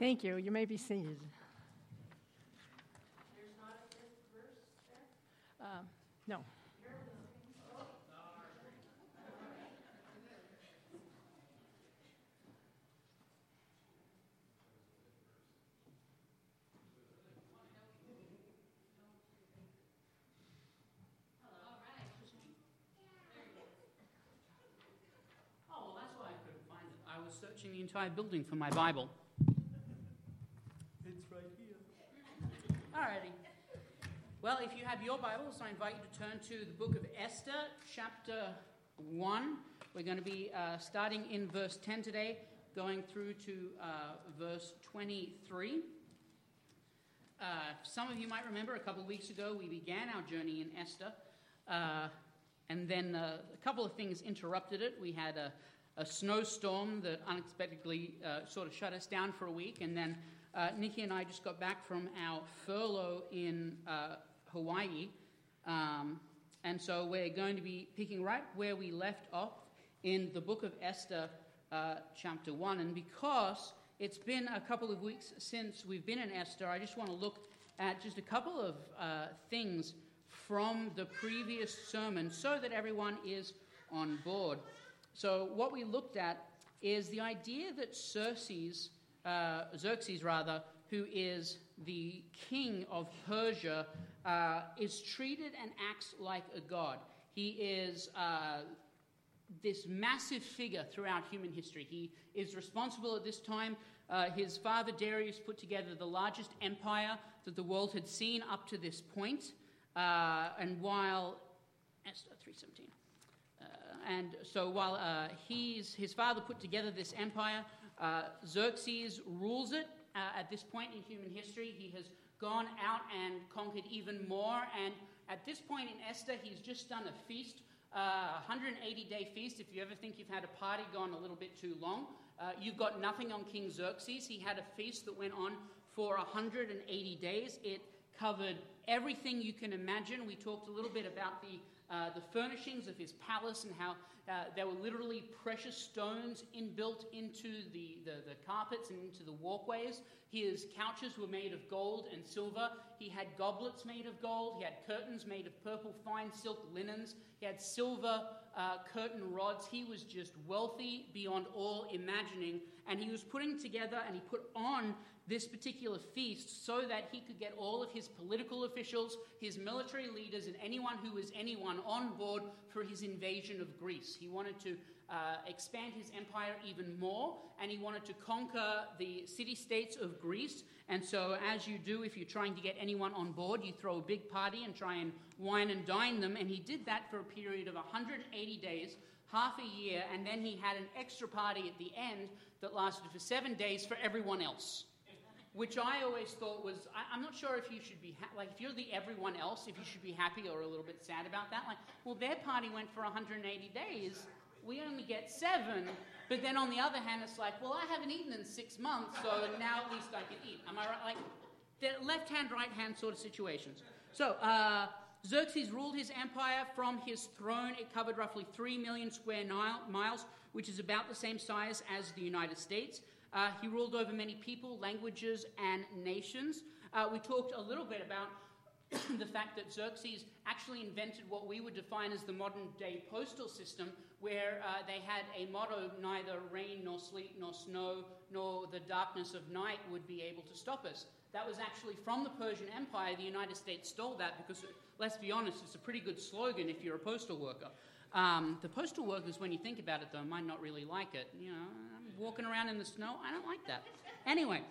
Thank you. You may be seated. There's not a fifth verse there? No. Searching the entire building for my Bible. It's right here. Alrighty. Well, if you have your Bibles, I invite you to turn to the book of Esther, chapter 1. We're going to be starting in verse 10 today, going through to verse 23. Some of you might remember a couple of weeks ago we began our journey in Esther, and then a couple of things interrupted it. We had a snowstorm that unexpectedly sort of shut us down for a week. And then Nikki and I just got back from our furlough in Hawaii. And so we're going to be picking right where we left off in the book of Esther, chapter 1. And because it's been a couple of weeks since we've been in Esther, I just want to look at just a couple of things from the previous sermon so that everyone is on board. So what we looked at is the idea that Xerxes, who is the king of Persia, is treated and acts like a god. He is this massive figure throughout human history. He is responsible at this time. His father Darius put together the largest empire that the world had seen up to this point. And while Esther 3:17. And so while his father put together this empire, Xerxes rules it at this point in human history. He has gone out and conquered even more. And at this point in Esther, he's just done a feast, a 180-day feast. If you ever think you've had a party gone a little bit too long, you've got nothing on King Xerxes. He had a feast that went on for 180 days. It covered everything you can imagine. We talked a little bit about the furnishings of his palace and how there were literally precious stones inbuilt into the carpets and into the walkways. His couches were made of gold and silver. He had goblets made of gold. He had curtains made of purple fine silk linens. He had silver curtain rods. He was just wealthy beyond all imagining. And he was putting together and he put on this particular feast so that he could get all of his political officials, his military leaders, and anyone who was anyone on board for his invasion of Greece. He wanted to expand his empire even more, and he wanted to conquer the city-states of Greece. And so, as you do if you're trying to get anyone on board, you throw a big party and try and wine and dine them. And he did that for a period of 180 days, half a year, and then he had an extra party at the end that lasted for 7 days for everyone else. Which I always thought was, I'm not sure if you should be, if you're the everyone else, if you should be happy or a little bit sad about that. Like, well, their party went for 180 days, we only get 7. But then on the other hand, it's like, well, I haven't eaten in 6 months, so now at least I can eat. Am I right? Like, the left hand, right hand sort of situations. So, Xerxes ruled his empire from his throne. It covered roughly 3 million square miles, which is about the same size as the United States. He ruled over many people, languages, and nations. We talked a little bit about the fact that Xerxes actually invented what we would define as the modern-day postal system, where they had a motto, neither rain nor sleet nor snow nor the darkness of night would be able to stop us. That was actually from the Persian Empire. The United States stole that because, let's be honest, it's a pretty good slogan if you're a postal worker. The postal workers, when you think about it, though, might not really like it. You know, I'm walking around in the snow. I don't like that. Anyway,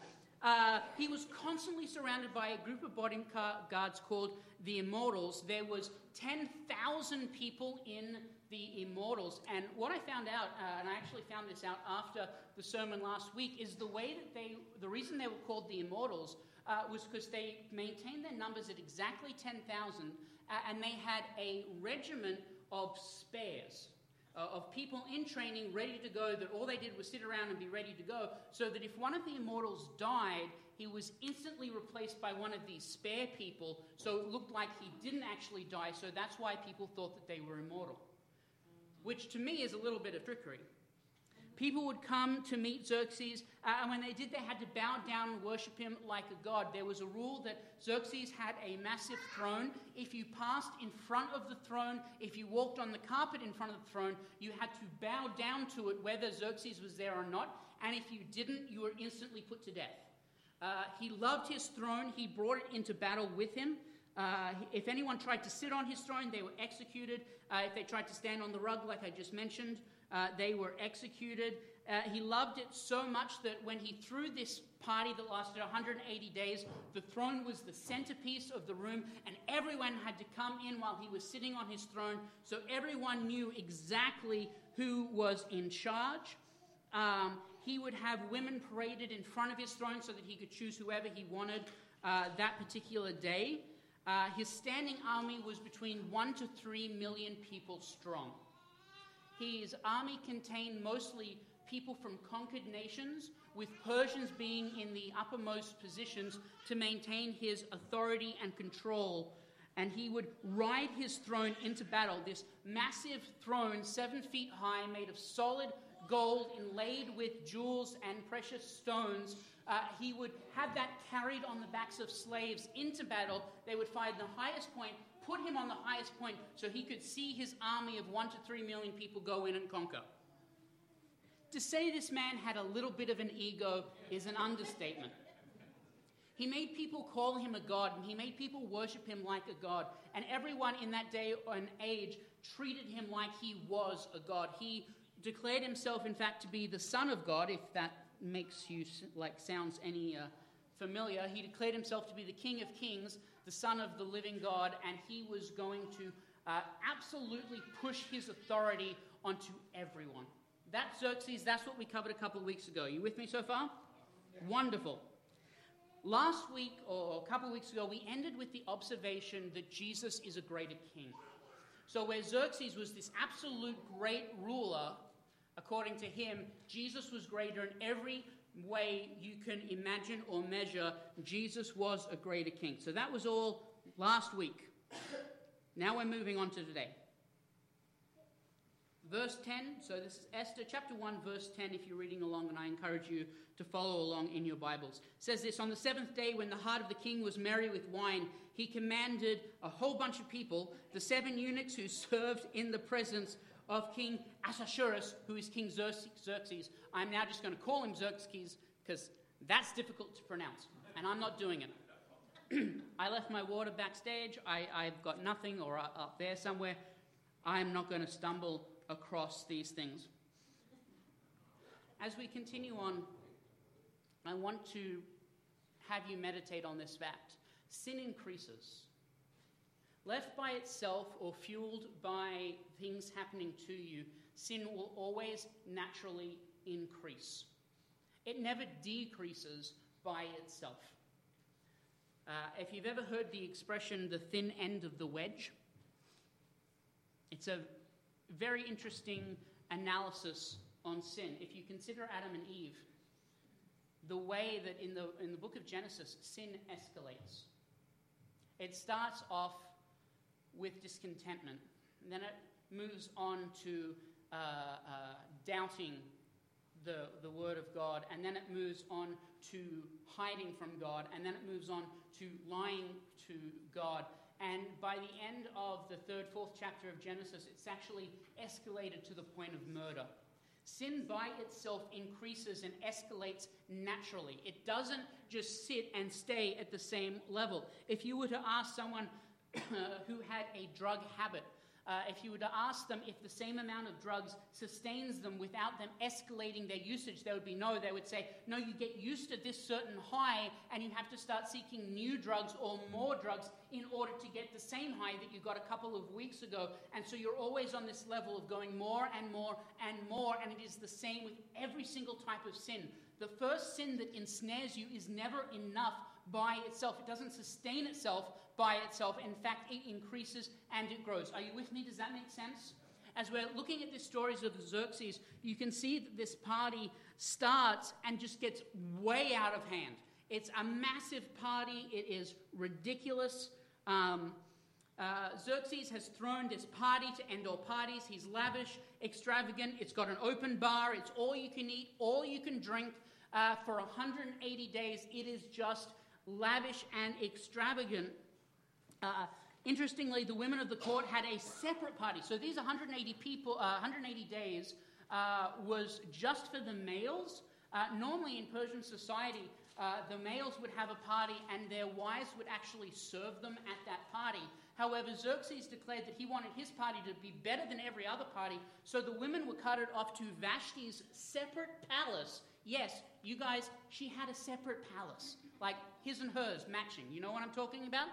he was constantly surrounded by a group of bodyguards called the Immortals. There was 10,000 people in the Immortals. And what I found out, and I actually found this out after the sermon last week, is the way that the reason they were called the Immortals was because they maintained their numbers at exactly 10,000, and they had a regiment of spares, of people in training ready to go, that all they did was sit around and be ready to go, so that if one of the Immortals died, he was instantly replaced by one of these spare people, so it looked like he didn't actually die, so that's why people thought that they were immortal. Which to me is a little bit of trickery. People would come to meet Xerxes, and when they did, they had to bow down and worship him like a god. There was a rule that Xerxes had a massive throne. If you passed in front of the throne, if you walked on the carpet in front of the throne, you had to bow down to it whether Xerxes was there or not, and if you didn't, you were instantly put to death. He loved his throne. He brought it into battle with him. If anyone tried to sit on his throne, they were executed. If they tried to stand on the rug, like I just mentioned, they were executed. He loved it so much that when he threw this party that lasted 180 days, the throne was the centerpiece of the room, and everyone had to come in while he was sitting on his throne, so everyone knew exactly who was in charge. He would have women paraded in front of his throne so that he could choose whoever he wanted that particular day. His standing army was between 1 to 3 million people strong. His army contained mostly people from conquered nations, with Persians being in the uppermost positions to maintain his authority and control. And he would ride his throne into battle, this massive throne, 7 feet high, made of solid gold inlaid with jewels and precious stones. He would have that carried on the backs of slaves into battle. They would find the highest point, put him on the highest point so he could see his army of 1 to 3 million people go in and conquer. To say this man had a little bit of an ego is an understatement. He made people call him a god, and he made people worship him like a god. And everyone in that day and age treated him like he was a god. He declared himself, in fact, to be the Son of God, if that makes you, sounds any familiar. He declared himself to be the King of Kings, the Son of the Living God, and he was going to absolutely push his authority onto everyone. That's Xerxes. That's what we covered a couple of weeks ago. You with me so far? Yeah. Wonderful. Last week, or a couple of weeks ago, we ended with the observation that Jesus is a greater king. So where Xerxes was this absolute great ruler, according to him, Jesus was greater in every way you can imagine or measure. Jesus was a greater king. So that was all last week. Now we're moving on to today. Verse 10, so this is Esther, chapter 1, verse 10, if you're reading along, and I encourage you to follow along in your Bibles. It says this, on the seventh day, when the heart of the king was merry with wine, he commanded a whole bunch of people, the 7 eunuchs who served in the presence of King Ahasuerus, who is King Xerxes. I'm now just going to call him Xerxes, because that's difficult to pronounce, and I'm not doing it. I left my water backstage. I've got nothing, or up there somewhere. I'm not going to stumble across these things. As we continue on, I want to have you meditate on this fact. Sin increases. Left by itself or fueled by things happening to you, sin will always naturally increase. It never decreases by itself. If you've ever heard the expression, the thin end of the wedge, it's a very interesting analysis on sin. If you consider Adam and Eve, the way that in the book of Genesis, sin escalates. It starts off with discontentment, and then it moves on to doubting the word of God, and then it moves on to hiding from God, and then it moves on to lying to God. And by the end of the third, fourth chapter of Genesis, it's actually escalated to the point of murder. Sin by itself increases and escalates naturally. It doesn't just sit and stay at the same level. If you were to ask someone who had a drug habit, if you were to ask them if the same amount of drugs sustains them without them escalating their usage, they would be no. They would say, no, you get used to this certain high and you have to start seeking new drugs or more drugs in order to get the same high that you got a couple of weeks ago. And so you're always on this level of going more and more and more. And it is the same with every single type of sin. The first sin that ensnares you is never enough by itself. It doesn't sustain itself by itself. In fact, it increases and it grows. Are you with me? Does that make sense? As we're looking at the stories of Xerxes, you can see that this party starts and just gets way out of hand. It's a massive party. It is ridiculous. Xerxes has thrown this party to end all parties. He's lavish. extravagant. It's got an open bar. It's all you can eat, all you can drink for 180 days. It is just lavish and extravagant. Interestingly, the women of the court had a separate party. So these 180 days was just for the males. Normally in Persian society, the males would have a party and their wives would actually serve them at that party. However, Xerxes declared that he wanted his party to be better than every other party, so the women were carted off to Vashti's separate palace. Yes, you guys, she had a separate palace, like his and hers matching. You know what I'm talking about?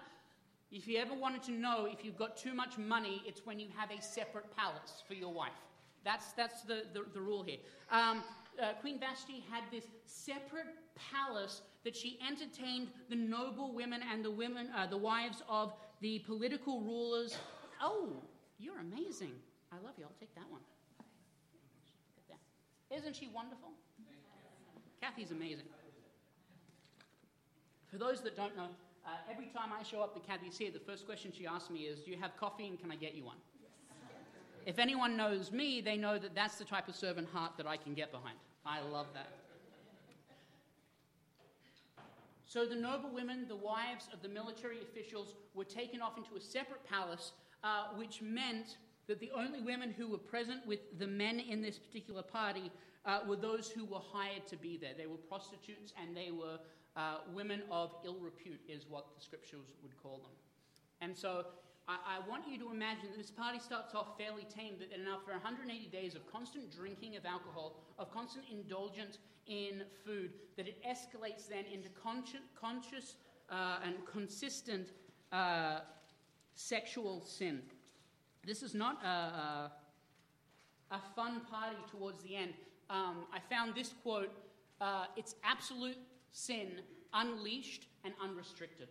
If you ever wanted to know if you've got too much money, it's when you have a separate palace for your wife. That's the rule here. Queen Vashti had this separate palace that she entertained the noble women and the wives of the political rulers. Oh, you're amazing. I love you. I'll take that one. Isn't she wonderful? Kathy's amazing. For those that don't know, every time I show up to Kathy's here, the first question she asks me is, do you have coffee and can I get you one? Yes. If anyone knows me, they know that that's the type of servant heart that I can get behind. I love that. So the noble women, the wives of the military officials, were taken off into a separate palace, which meant that the only women who were present with the men in this particular party were those who were hired to be there. They were prostitutes and they were women of ill repute is what the scriptures would call them. And so I want you to imagine that this party starts off fairly tame, but then after 180 days of constant drinking of alcohol, of constant indulgence in food, that it escalates then into conscious and consistent sexual sin. This is not a fun party towards the end. I found this quote, it's absolute sin unleashed and unrestricted.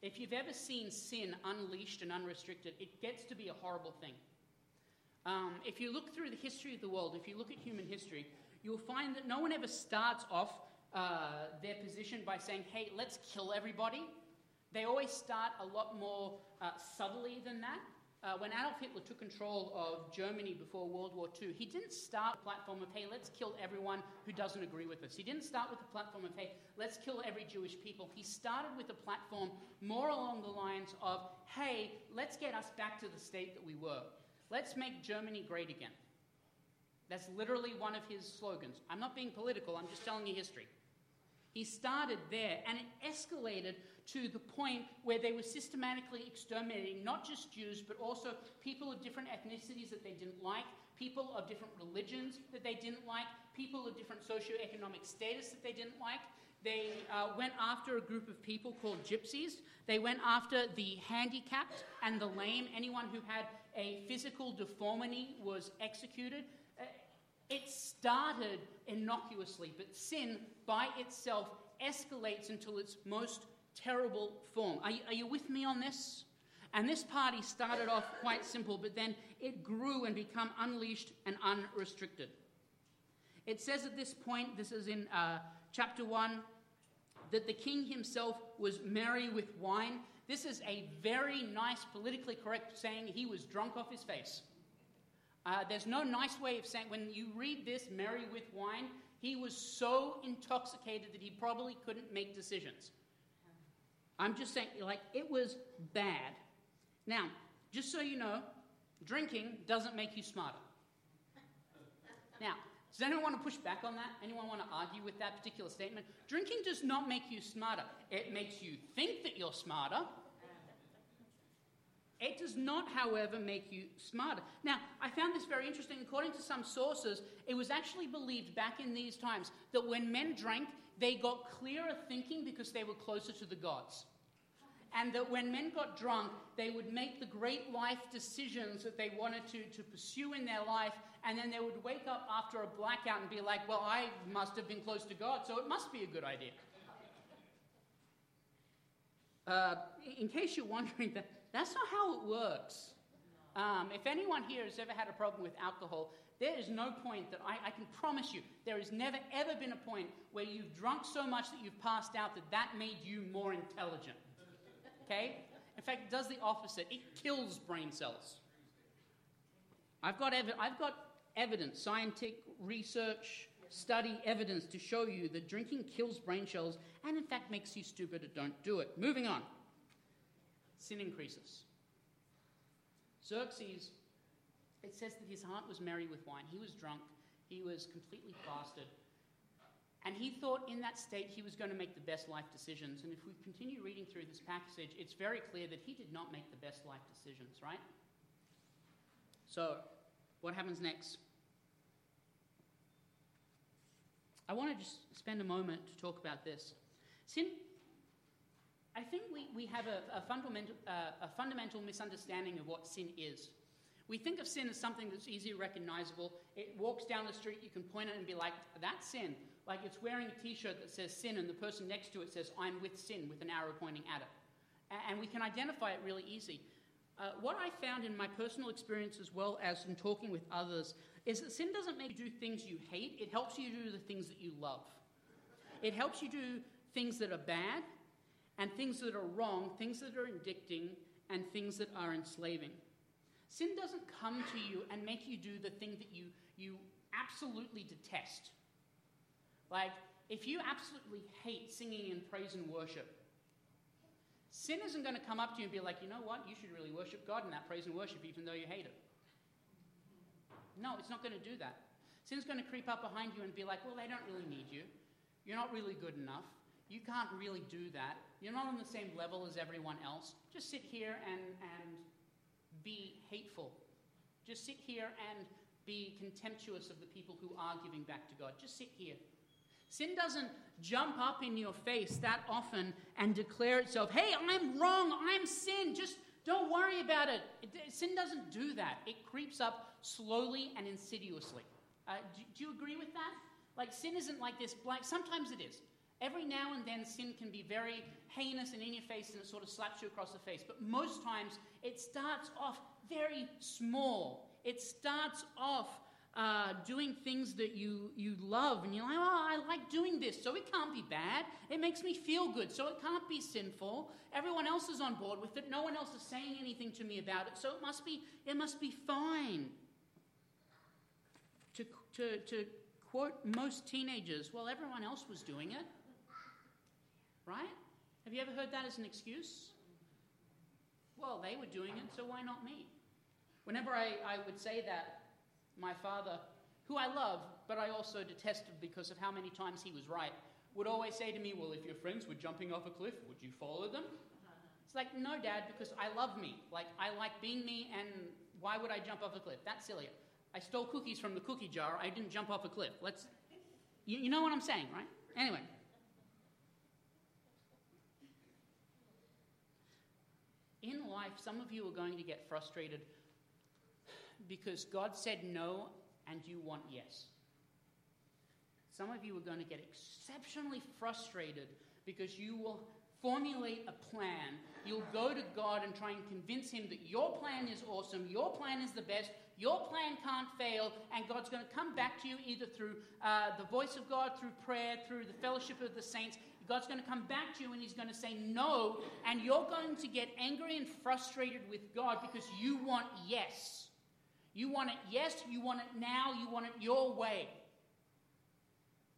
If you've ever seen sin unleashed and unrestricted, it gets to be a horrible thing. If you look through the history of the world, if you look at human history, you'll find that no one ever starts off their position by saying, hey, let's kill everybody. They always start a lot more subtly than that. When Adolf Hitler took control of Germany before World War II, he didn't start with the platform of, hey, let's kill everyone who doesn't agree with us. He didn't start with the platform of, hey, let's kill every Jewish people. He started with a platform more along the lines of, hey, let's get us back to the state that we were. Let's make Germany great again. That's literally one of his slogans. I'm not being political, I'm just telling you history. He started there, and it escalated to the point where they were systematically exterminating not just Jews, but also people of different ethnicities that they didn't like, people of different religions that they didn't like, people of different socioeconomic status that they didn't like. They went after a group of people called gypsies. They went after the handicapped and the lame. Anyone who had a physical deformity was executed. It started innocuously, but sin by itself escalates until its most terrible form. Are you with me on this? And this party started off quite simple, but then it grew and became unleashed and unrestricted. It says at this point, this is in chapter 1, that the king himself was merry with wine. This is a very nice, politically correct saying. He was drunk off his face. There's no nice way of saying, when you read this, merry with wine, he was so intoxicated that he probably couldn't make decisions. I'm just saying, like, it was bad. Now, just so you know, drinking doesn't make you smarter. Now, does anyone want to push back on that? Anyone want to argue with that particular statement? Drinking does not make you smarter. It makes you think that you're smarter. It does not, however, make you smarter. Now, I found this very interesting. According to some sources, it was actually believed back in these times that when men drank, they got clearer thinking because they were closer to the gods. And that when men got drunk, they would make the great life decisions that they wanted to pursue in their life, and then they would wake up after a blackout and be like, well, I must have been close to God, so it must be a good idea. In case you're wondering, that's not how it works. If anyone here has ever had a problem with alcohol, there is no point that I can promise you, there has never, ever been a point where you've drunk so much that you've passed out that made you more intelligent. Okay? In fact, it does the opposite. It kills brain cells. I've got evidence, scientific research, study evidence to show you that drinking kills brain cells and in fact makes you stupider. Don't do it. Moving on. Sin increases. Xerxes, it says that his heart was merry with wine. He was drunk. He was completely fasted. And he thought in that state he was going to make the best life decisions. And if we continue reading through this passage, it's very clear that he did not make the best life decisions, right? So, what happens next? I want to just spend a moment to talk about this. Sin, I think we have a fundamental misunderstanding of what sin is. We think of sin as something that's easily recognizable. It walks down the street, you can point at it and be like, that's sin. Like it's wearing a t-shirt that says sin and the person next to it says, I'm with sin, with an arrow pointing at it. And we can identify it really easy. What I found in my personal experience as well as in talking with others is that sin doesn't make you do things you hate. It helps you do the things that you love. It helps you do things that are bad and things that are wrong, things that are addicting, and things that are enslaving. Sin doesn't come to you and make you do the thing that you absolutely detest. Like, if you absolutely hate singing and praise and worship, sin isn't going to come up to you and be like, you know what, you should really worship God in that praise and worship even though you hate it. No, it's not going to do that. Sin's going to creep up behind you and be like, well, they don't really need you. You're not really good enough. You can't really do that. You're not on the same level as everyone else. Just sit here and be hateful. Just sit here and be contemptuous of the people who are giving back to God. Just sit here. Sin doesn't jump up in your face that often and declare itself, hey, I'm wrong, I'm sin, just don't worry about it. Sin doesn't do that. It creeps up slowly and insidiously. Do you agree with that? Like, sin isn't like this blank. Sometimes it is. Every now and then, sin can be very heinous and in your face, and it sort of slaps you across the face. But most times, it starts off very small. It starts off doing things that you love, and you're like, oh, I like doing this, so it can't be bad. It makes me feel good, so it can't be sinful. Everyone else is on board with it. No one else is saying anything to me about it, so it must be fine. To quote most teenagers, well, everyone else was doing it. Right? Have you ever heard that as an excuse? Well, they were doing it, so why not me? Whenever I would say that, my father, who I love, but I also detested because of how many times he was right, would always say to me, well, if your friends were jumping off a cliff, would you follow them? It's like, no, Dad, because I love me. Like, I like being me, and why would I jump off a cliff? That's silly. I stole cookies from the cookie jar. I didn't jump off a cliff. You know what I'm saying, right? Anyway. In life, some of you are going to get frustrated because God said no and you want yes. Some of you are going to get exceptionally frustrated because you will formulate a plan. You'll go to God and try and convince him that your plan is awesome, your plan is the best, your plan can't fail, and God's going to come back to you either through the voice of God, through prayer, through the fellowship of the saints. God's going to come back to you and he's going to say no, and you're going to get angry and frustrated with God because you want yes. You want it yes, you want it now, you want it your way.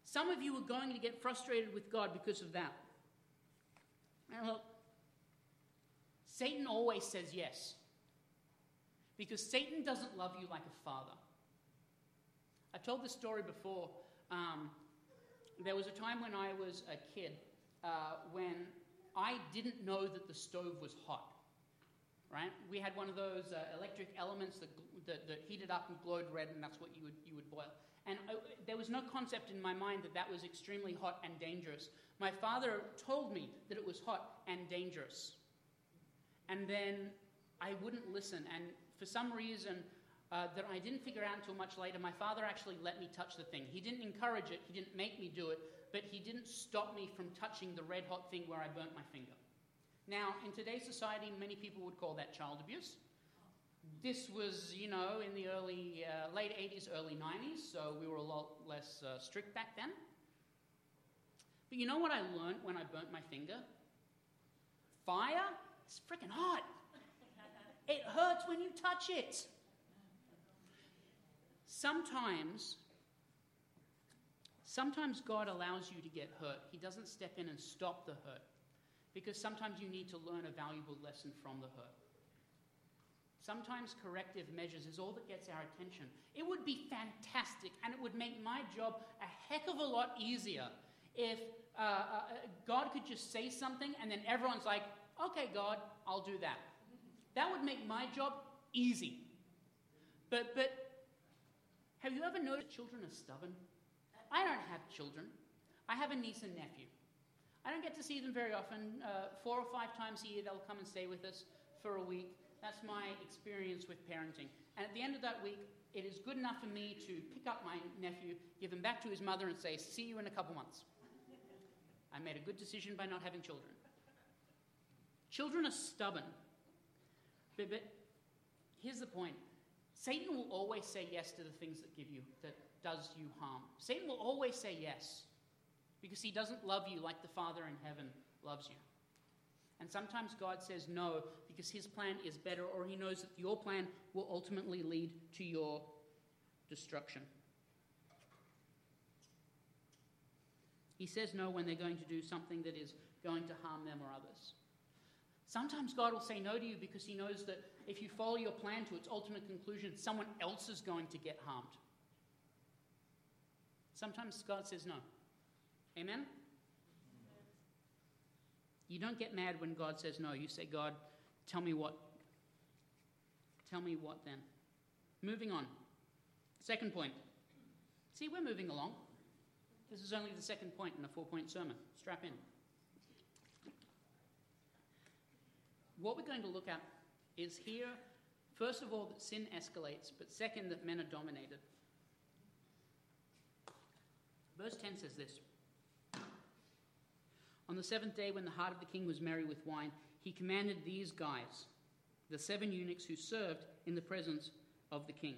Some of you are going to get frustrated with God because of that. And look, Satan always says yes. Because Satan doesn't love you like a father. I've told this story before. There was a time when I was a kid when I didn't know that the stove was hot. Right? We had one of those electric elements that heated up and glowed red, and that's what you would boil. And there was no concept in my mind that was extremely hot and dangerous. My father told me that it was hot and dangerous. And then I wouldn't listen. And for some reason that I didn't figure out until much later, my father actually let me touch the thing. He didn't encourage it. He didn't make me do it. But he didn't stop me from touching the red hot thing where I burnt my finger. Now, in today's society, many people would call that child abuse. This was, you know, in the late 80s, early 90s, so we were a lot less strict back then. But you know what I learned when I burnt my finger? Fire is freaking hot. It hurts when you touch it. Sometimes God allows you to get hurt. He doesn't step in and stop the hurt, because sometimes you need to learn a valuable lesson from the hurt. Sometimes corrective measures is all that gets our attention. It would be fantastic, and it would make my job a heck of a lot easier if God could just say something and then everyone's like, okay, God, I'll do that. That would make my job easy. But have you ever noticed children are stubborn? I don't have children. I have a niece and nephew. I don't get to see them very often. 4 or 5 times a year they'll come and stay with us for a week. That's my experience with parenting. And at the end of that week, it is good enough for me to pick up my nephew, give him back to his mother and say, see you in a couple months. I made a good decision by not having children. Children are stubborn. But here's the point. Satan will always say yes to the things that does you harm. Satan will always say yes, because he doesn't love you like the Father in heaven loves you. And sometimes God says no because his plan is better, or he knows that your plan will ultimately lead to your destruction. He says no when they're going to do something that is going to harm them or others. Sometimes God will say no to you because he knows that if you follow your plan to its ultimate conclusion, someone else is going to get harmed. Sometimes God says no. Amen? You don't get mad when God says no. You say, God, tell me what. Tell me what then. Moving on. Second point. See, we're moving along. This is only the second point in a 4-point sermon. Strap in. What we're going to look at is here, first of all, that sin escalates, but second, that men are dominated. Verse 10 says this. On the 7th day, when the heart of the king was merry with wine, he commanded these guys, the 7 eunuchs who served in the presence of the king.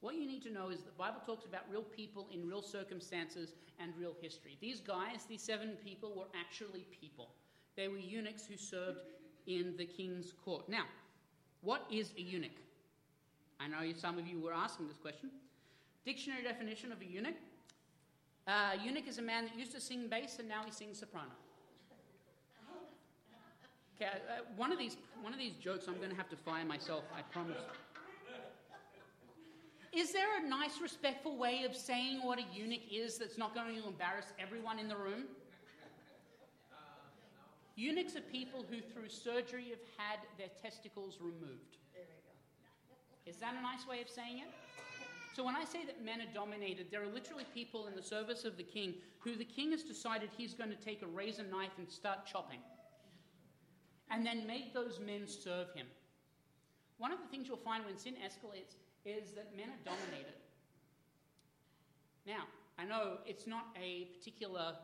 What you need to know is the Bible talks about real people in real circumstances and real history. These guys, these 7 people, were actually people. They were eunuchs who served in the king's court. Now, what is a eunuch? I know some of you were asking this question. Dictionary definition of a eunuch. Eunuch is a man that used to sing bass and now he sings soprano. Okay, one of these jokes I'm going to have to fire myself, I promise. Is there a nice, respectful way of saying what a eunuch is that's not going to embarrass everyone in the room? Eunuchs are people who, through surgery, have had their testicles removed. There we go. Is that a nice way of saying it? So when I say that men are dominated, there are literally people in the service of the king who the king has decided he's going to take a razor knife and start chopping, and then make those men serve him. One of the things you'll find when sin escalates is that men are dominated. Now, I know it's not a particular...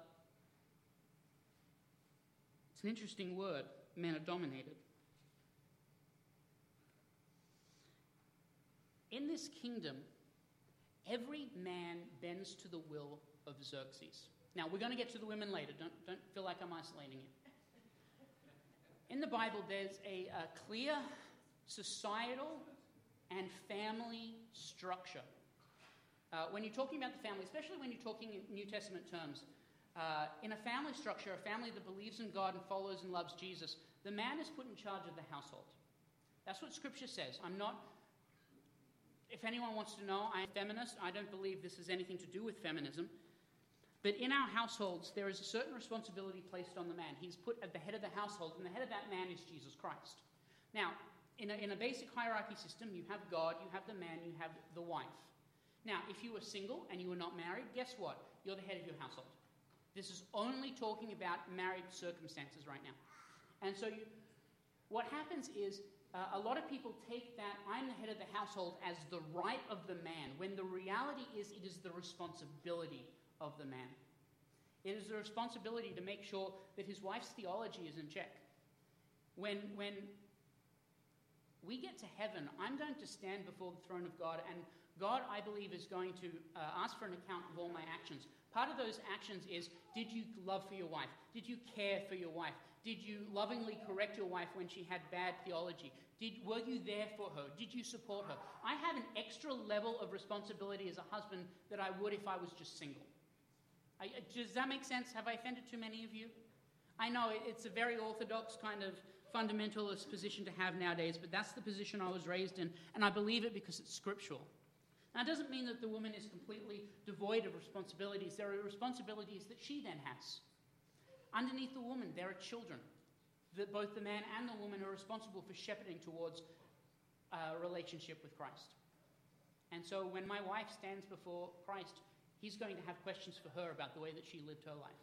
It's an interesting word, men are dominated. In this kingdom, every man bends to the will of Xerxes. Now, we're going to get to the women later. Don't feel like I'm isolating you. In the Bible, there's a clear societal and family structure. When you're talking about the family, especially when you're talking in New Testament terms, in a family structure, a family that believes in God and follows and loves Jesus, the man is put in charge of the household. That's what Scripture says. I'm not... If anyone wants to know, I'm a feminist. I don't believe this has anything to do with feminism. But in our households, there is a certain responsibility placed on the man. He's put at the head of the household, and the head of that man is Jesus Christ. Now, in a basic hierarchy system, you have God, you have the man, you have the wife. Now, if you were single and you were not married, guess what? You're the head of your household. This is only talking about married circumstances right now. And so what happens is... a lot of people take that I'm the head of the household as the right of the man, when the reality is it is the responsibility of the man. It is the responsibility to make sure that his wife's theology is in check. When we get to heaven, I'm going to stand before the throne of God, and God, I believe, is going to ask for an account of all my actions. Part of those actions is, did you love for your wife? Did you care for your wife? Did you lovingly correct your wife when she had bad theology? Were you there for her? Did you support her? I have an extra level of responsibility as a husband that I would if I was just single. Does that make sense? Have I offended too many of you? I know it's a very orthodox kind of fundamentalist position to have nowadays, but that's the position I was raised in, and I believe it because it's scriptural. Now, it doesn't mean that the woman is completely devoid of responsibilities. There are responsibilities that she then has. Underneath the woman, there are children that both the man and the woman are responsible for shepherding towards a relationship with Christ. And so when my wife stands before Christ, he's going to have questions for her about the way that she lived her life.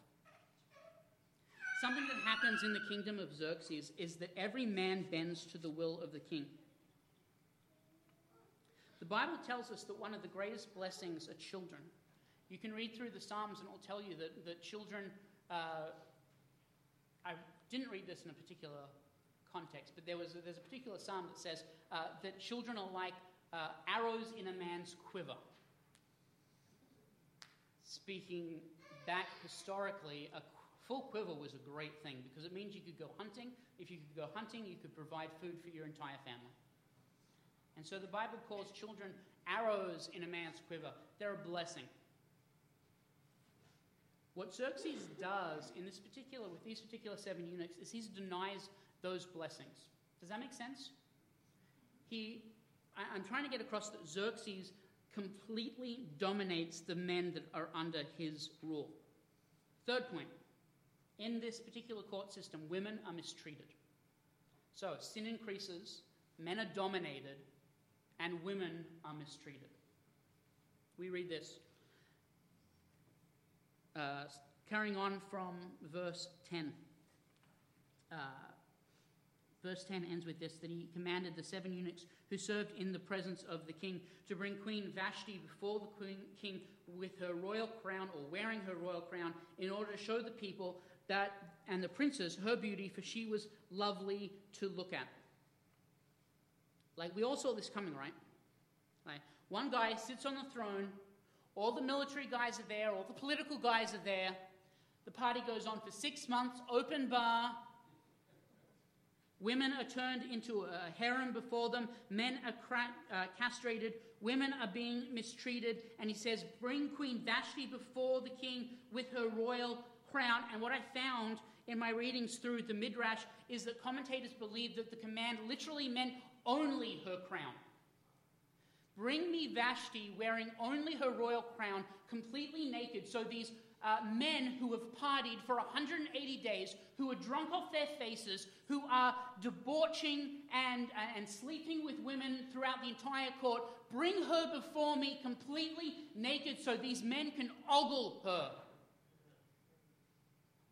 Something that happens in the kingdom of Xerxes is that every man bends to the will of the king. The Bible tells us that one of the greatest blessings are children. You can read through the Psalms and it will tell you that children... I didn't read this in a particular context, but there's a particular psalm that says that children are like arrows in a man's quiver. Speaking back historically, a full quiver was a great thing because it means you could go hunting. If you could go hunting, you could provide food for your entire family. And so the Bible calls children arrows in a man's quiver. They're a blessing. What Xerxes does in this particular, with these particular 7 eunuchs, is he denies those blessings. Does that make sense? I'm trying to get across that Xerxes completely dominates the men that are under his rule. Third point, in this particular court system, women are mistreated. So sin increases, men are dominated, and women are mistreated. We read this. Carrying on from verse 10. Verse 10 ends with this, that he commanded the 7 eunuchs who served in the presence of the king to bring Queen Vashti before the king with her royal crown, or wearing her royal crown, in order to show the people that and the princes her beauty, for she was lovely to look at. Like, we all saw this coming, right? Like, one guy sits on the throne. All the military guys are there. All the political guys are there. The party goes on for 6 months, open bar. Women are turned into a harem before them. Men are castrated. Women are being mistreated. And he says, bring Queen Vashti before the king with her royal crown. And what I found in my readings through the Midrash is that commentators believe that the command literally meant only her crown. Bring me Vashti wearing only her royal crown, completely naked. So these men who have partied for 180 days, who are drunk off their faces, who are debauching and sleeping with women throughout the entire court, bring her before me completely naked so these men can ogle her.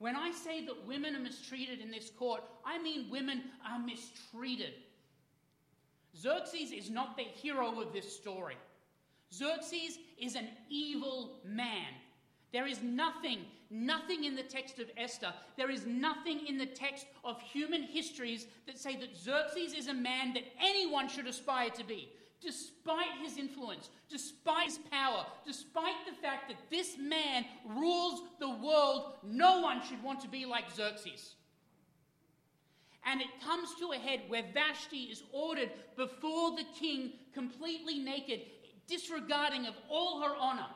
When I say that women are mistreated in this court, I mean women are mistreated. Xerxes is not the hero of this story. Xerxes is an evil man. There is nothing in the text of Esther, there is nothing in the text of human histories that say that Xerxes is a man that anyone should aspire to be, despite his influence, despite his power, despite the fact that this man rules the world. No one should want to be like Xerxes. And it comes to a head where Vashti is ordered before the king completely naked, disregarding of all her honor.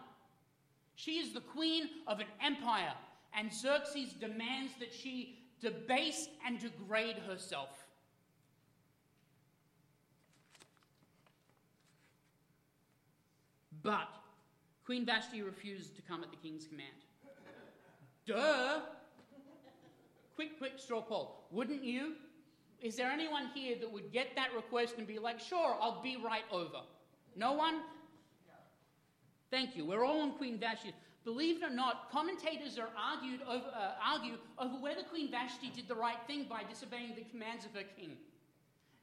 She is the queen of an empire, and Xerxes demands that she debase and degrade herself. But Queen Vashti refused to come at the king's command. Duh! Quick straw poll. Wouldn't you? Is there anyone here that would get that request and be like, sure, I'll be right over? No one? No. Thank you. We're all on Queen Vashti. Believe it or not, commentators are argue over whether Queen Vashti did the right thing by disobeying the commands of her king.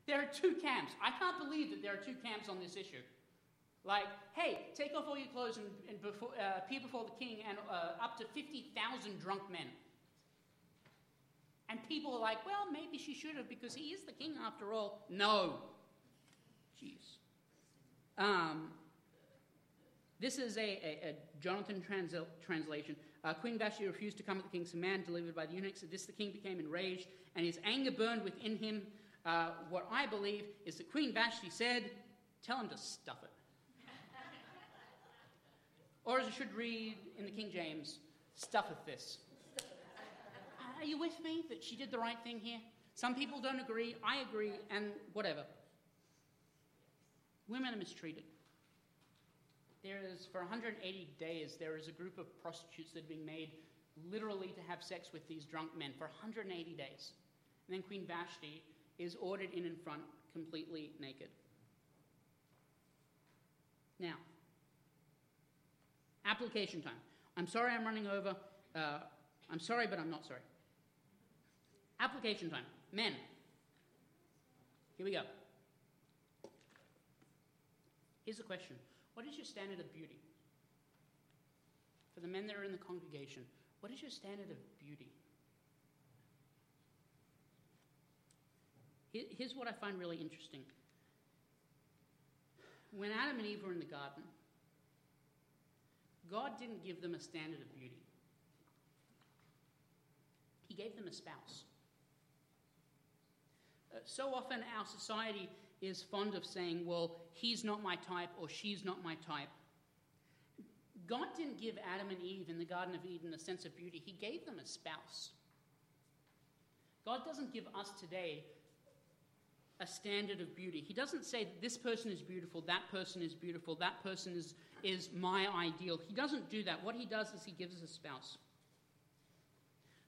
There are two camps. I can't believe that there are two camps on this issue. Like, hey, take off all your clothes and appear before the king and up to 50,000 drunk men. And people are like, well, maybe she should have because he is the king after all. No. Jeez. This is a Jonathan translation. Queen Vashti refused to come at the king's command delivered by the eunuchs. At this, the king became enraged, and his anger burned within him. What I believe is that Queen Vashti said, "Tell him to stuff it." Or as I should read in the King James, "Stuffeth this." Are you with me that she did the right thing here? Some people don't agree. I agree, and whatever. Women are mistreated. There is, for 180 days, there is a group of prostitutes that are being made literally to have sex with these drunk men for 180 days. And then Queen Vashti is ordered in front, completely naked. Now, application time. I'm sorry I'm running over. I'm sorry, but I'm not sorry. Application time. Men. Here we go. Here's the question. What is your standard of beauty? For the men that are in the congregation, what is your standard of beauty? Here's what I find really interesting. When Adam and Eve were in the garden, God didn't give them a standard of beauty. He gave them a spouse. So often our society is fond of saying, well, he's not my type or she's not my type. God didn't give Adam and Eve in the Garden of Eden a sense of beauty. He gave them a spouse. God doesn't give us today a standard of beauty. He doesn't say this person is beautiful, that person is beautiful, that person is my ideal. He doesn't do that. What he does is he gives us a spouse.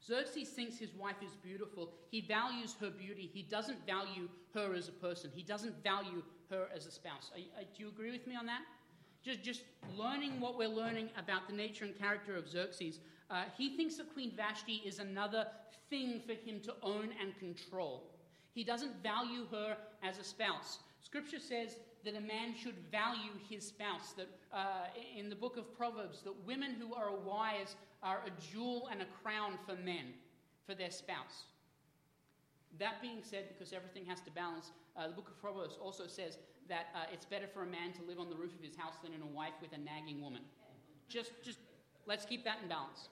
Xerxes thinks his wife is beautiful. He values her beauty. He doesn't value her as a person. He doesn't value her as a spouse. Do you agree with me on that? Just learning what we're learning about the nature and character of Xerxes. He thinks that Queen Vashti is another thing for him to own and control. He doesn't value her as a spouse. Scripture says that a man should value his spouse. That in the book of Proverbs, that women who are wise are a jewel and a crown for men, for their spouse. That being said, because everything has to balance, the book of Proverbs also says that it's better for a man to live on the roof of his house than in a wife with a nagging woman. Just let's keep that in balance.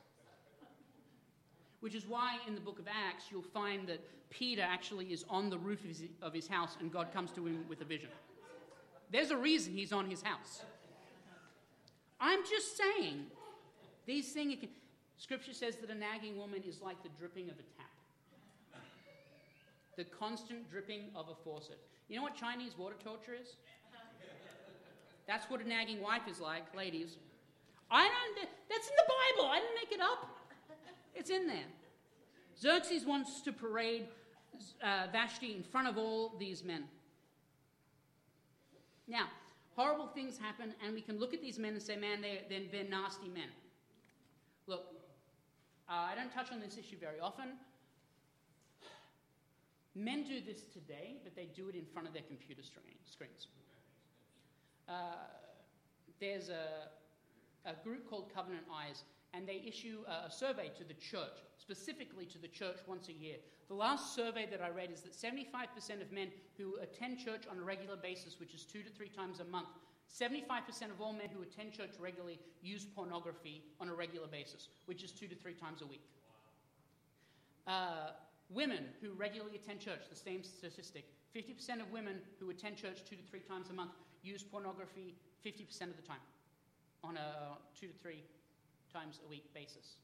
Which is why in the book of Acts you'll find that Peter actually is on the roof of his house and God comes to him with a vision. There's a reason he's on his house. I'm just saying, these things. Scripture says that a nagging woman is like the dripping of a tap. The constant dripping of a faucet. You know what Chinese water torture is? That's what a nagging wife is like, ladies. That's in the Bible. I didn't make it up. It's in there. Xerxes wants to parade Vashti in front of all these men. Now, horrible things happen, and we can look at these men and say, man, they're nasty men. Look, I don't touch on this issue very often. Men do this today, but they do it in front of their computer screens. There's a group called Covenant Eyes, and they issue a survey to the church, specifically to the church once a year. The last survey that I read is that 75% of men who attend church on a regular basis, which is 2 to 3 times a month, 75% of all men who attend church regularly use pornography on a regular basis, which is 2 to 3 times a week. Women who regularly attend church, the same statistic, 50% of women who attend church 2 to 3 times a month use pornography 50% of the time on a 2 to 3 times a week basis.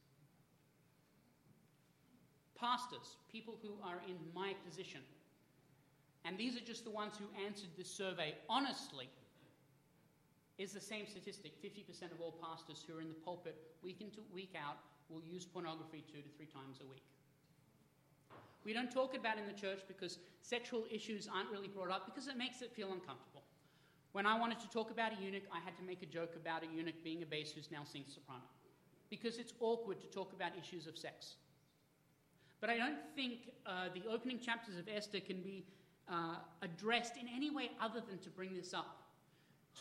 Pastors, people who are in my position, and these are just the ones who answered this survey honestly, is the same statistic. 50% of all pastors who are in the pulpit week in to week out will use pornography 2 to 3 times a week. We don't talk about it in the church because sexual issues aren't really brought up because it makes it feel uncomfortable. When I wanted to talk about a eunuch, I had to make a joke about a eunuch being a bass who's now sings soprano, because it's awkward to talk about issues of sex. But I don't think the opening chapters of Esther can be addressed in any way other than to bring this up.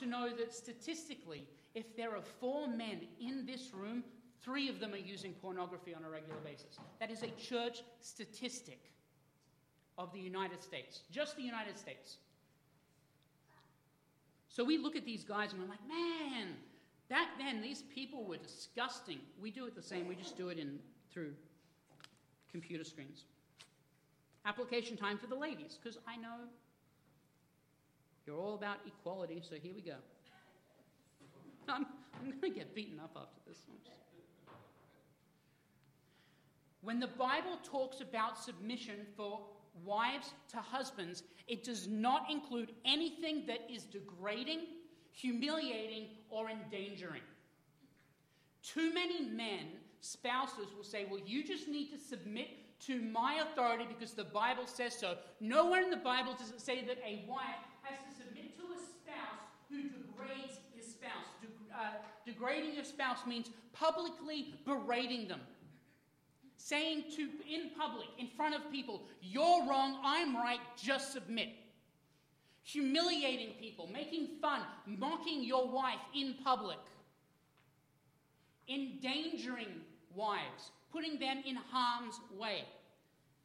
To know that statistically, if there are 4 men in this room, 3 of them are using pornography on a regular basis. That is a church statistic of the United States, just the United States. So we look at these guys and we're like, man, Back then, these people were disgusting. We do it the same. We just do it through computer screens. Application time for the ladies, because I know you're all about equality, so here we go. I'm going to get beaten up after this. When the Bible talks about submission for wives to husbands, it does not include anything that is degrading, humiliating, or endangering. Too many men, spouses, will say, well, you just need to submit to my authority because the Bible says so. Nowhere in the Bible does it say that a wife has to submit to a spouse who degrades his spouse. Degrading your spouse means publicly berating them. Saying in public, in front of people, you're wrong, I'm right, just submit. Humiliating people, making fun, mocking your wife in public. Endangering wives, putting them in harm's way.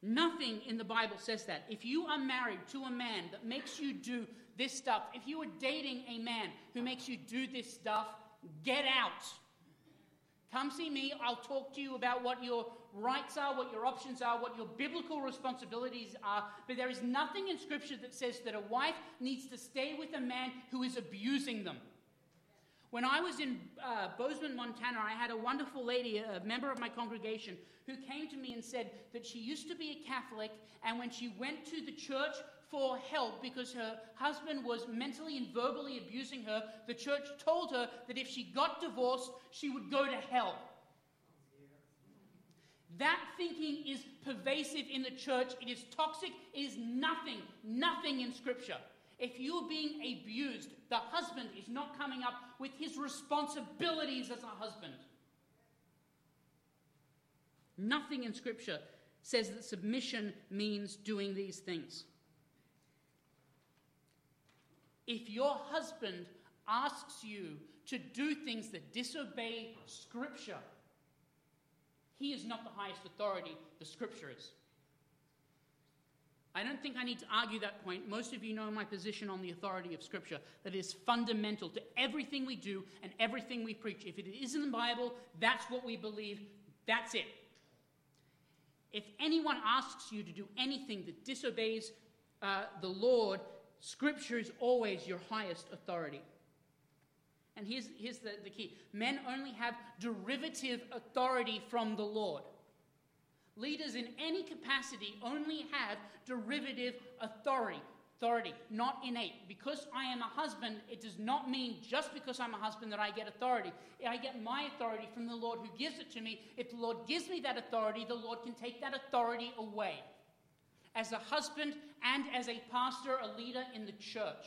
Nothing in the Bible says that. If you are married to a man that makes you do this stuff, if you are dating a man who makes you do this stuff, get out. Come see me, I'll talk to you about what your rights are, what your options are, what your biblical responsibilities are. But there is nothing in Scripture that says that a wife needs to stay with a man who is abusing them. When I was in Bozeman, Montana, I had a wonderful lady, a member of my congregation, who came to me and said that she used to be a Catholic, and when she went to the church for help because her husband was mentally and verbally abusing her, the church told her that if she got divorced, she would go to hell. That thinking is pervasive in the church. It is toxic. It is nothing in Scripture. If you're being abused, the husband is not coming up with his responsibilities as a husband. Nothing in Scripture says that submission means doing these things. If your husband asks you to do things that disobey Scripture, he is not the highest authority, the Scripture is. I don't think I need to argue that point. Most of you know my position on the authority of Scripture, that it is fundamental to everything we do and everything we preach. If it is in the Bible, that's what we believe, that's it. If anyone asks you to do anything that disobeys the Lord, Scripture is always your highest authority. And here's the key. Men only have derivative authority from the Lord. Leaders in any capacity only have derivative authority, not innate. Because I am a husband, it does not mean just because I'm a husband that I get authority. I get my authority from the Lord who gives it to me. If the Lord gives me that authority, the Lord can take that authority away. As a husband and as a pastor, a leader in the church.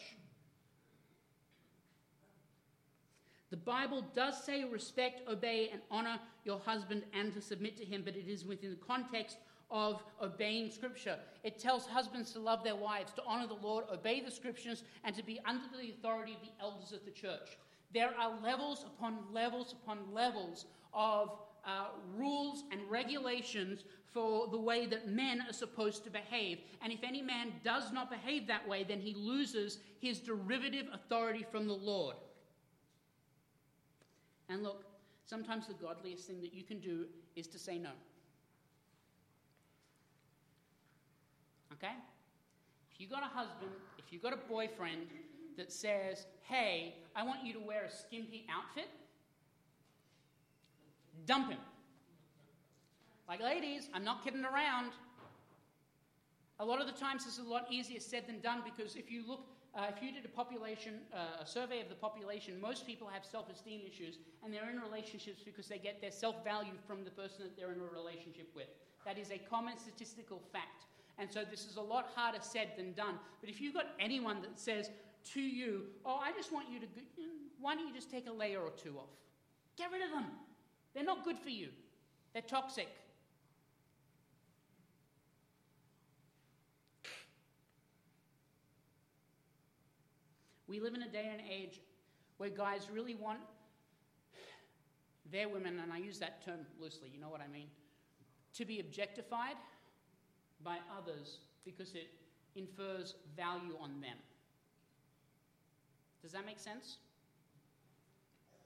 The Bible does say respect, obey, and honor your husband and to submit to him, but it is within the context of obeying Scripture. It tells husbands to love their wives, to honor the Lord, obey the Scriptures, and to be under the authority of the elders of the church. There are levels upon levels upon levels of rules and regulations for the way that men are supposed to behave. And if any man does not behave that way, then he loses his derivative authority from the Lord. And look, sometimes the godliest thing that you can do is to say no. Okay? If you got a husband, if you got a boyfriend that says, hey, I want you to wear a skimpy outfit, dump him. Like, ladies, I'm not kidding around. A lot of the times this is a lot easier said than done, because if you look, if you did a survey of the population, most people have self-esteem issues, and they're in relationships because they get their self-value from the person that they're in a relationship with. That is a common statistical fact. And so this is a lot harder said than done. But if you've got anyone that says to you, oh, I just want you to, why don't you just take a layer or two off? Get rid of them. They're not good for you. They're toxic. We live in a day and age where guys really want their women, and I use that term loosely, you know what I mean, to be objectified by others because it infers value on them. Does that make sense?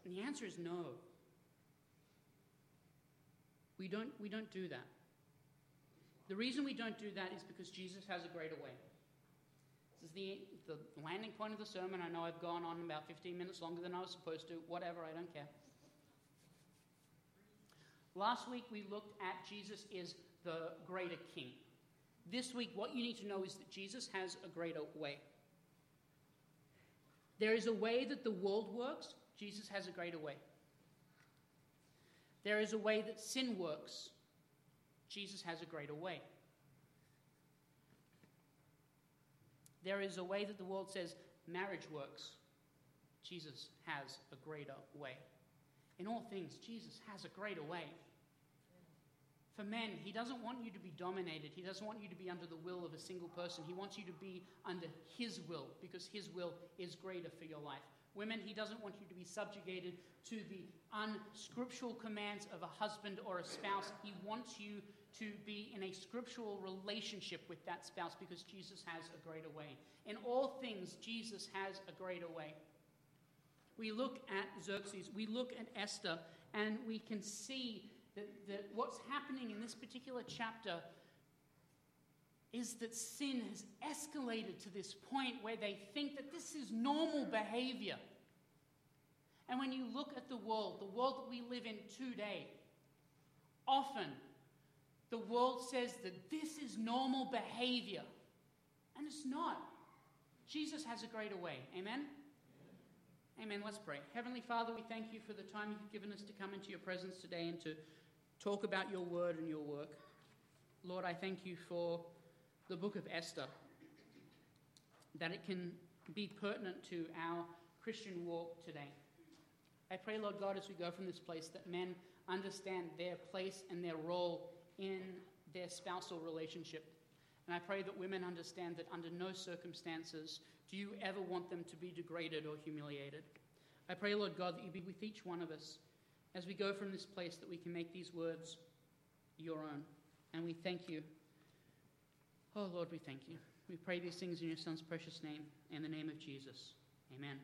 And the answer is no. We don't do that. The reason we don't do that is because Jesus has a greater way. This is the landing point of the sermon. I know I've gone on about 15 minutes longer than I was supposed to. Whatever, I don't care. Last week we looked at Jesus is the greater king. This week what you need to know is that Jesus has a greater way. There is a way that the world works. Jesus has a greater way. There is a way that sin works. Jesus has a greater way. There is a way that the world says marriage works. Jesus has a greater way. In all things, Jesus has a greater way. For men, he doesn't want you to be dominated. He doesn't want you to be under the will of a single person. He wants you to be under his will, because his will is greater for your life. Women, he doesn't want you to be subjugated to the unscriptural commands of a husband or a spouse. He wants you to be in a scriptural relationship with that spouse, because Jesus has a greater way. In all things, Jesus has a greater way. We look at Xerxes, we look at Esther, and we can see that what's happening in this particular chapter is that sin has escalated to this point where they think that this is normal behavior. And when you look at the world that we live in today, often the world says that this is normal behavior. And it's not. Jesus has a greater way. Amen? Amen. Let's pray. Heavenly Father, we thank you for the time you've given us to come into your presence today and to talk about your word and your work. Lord, I thank you for the book of Esther, that it can be pertinent to our Christian walk today. I pray, Lord God, as we go from this place, that men understand their place and their role in their spousal relationship. And I pray that women understand that under no circumstances do you ever want them to be degraded or humiliated. I pray, Lord God, that you be with each one of us as we go from this place, that we can make these words your own. And we thank you. Oh, Lord, we thank you. We pray these things in your Son's precious name, in the name of Jesus. Amen.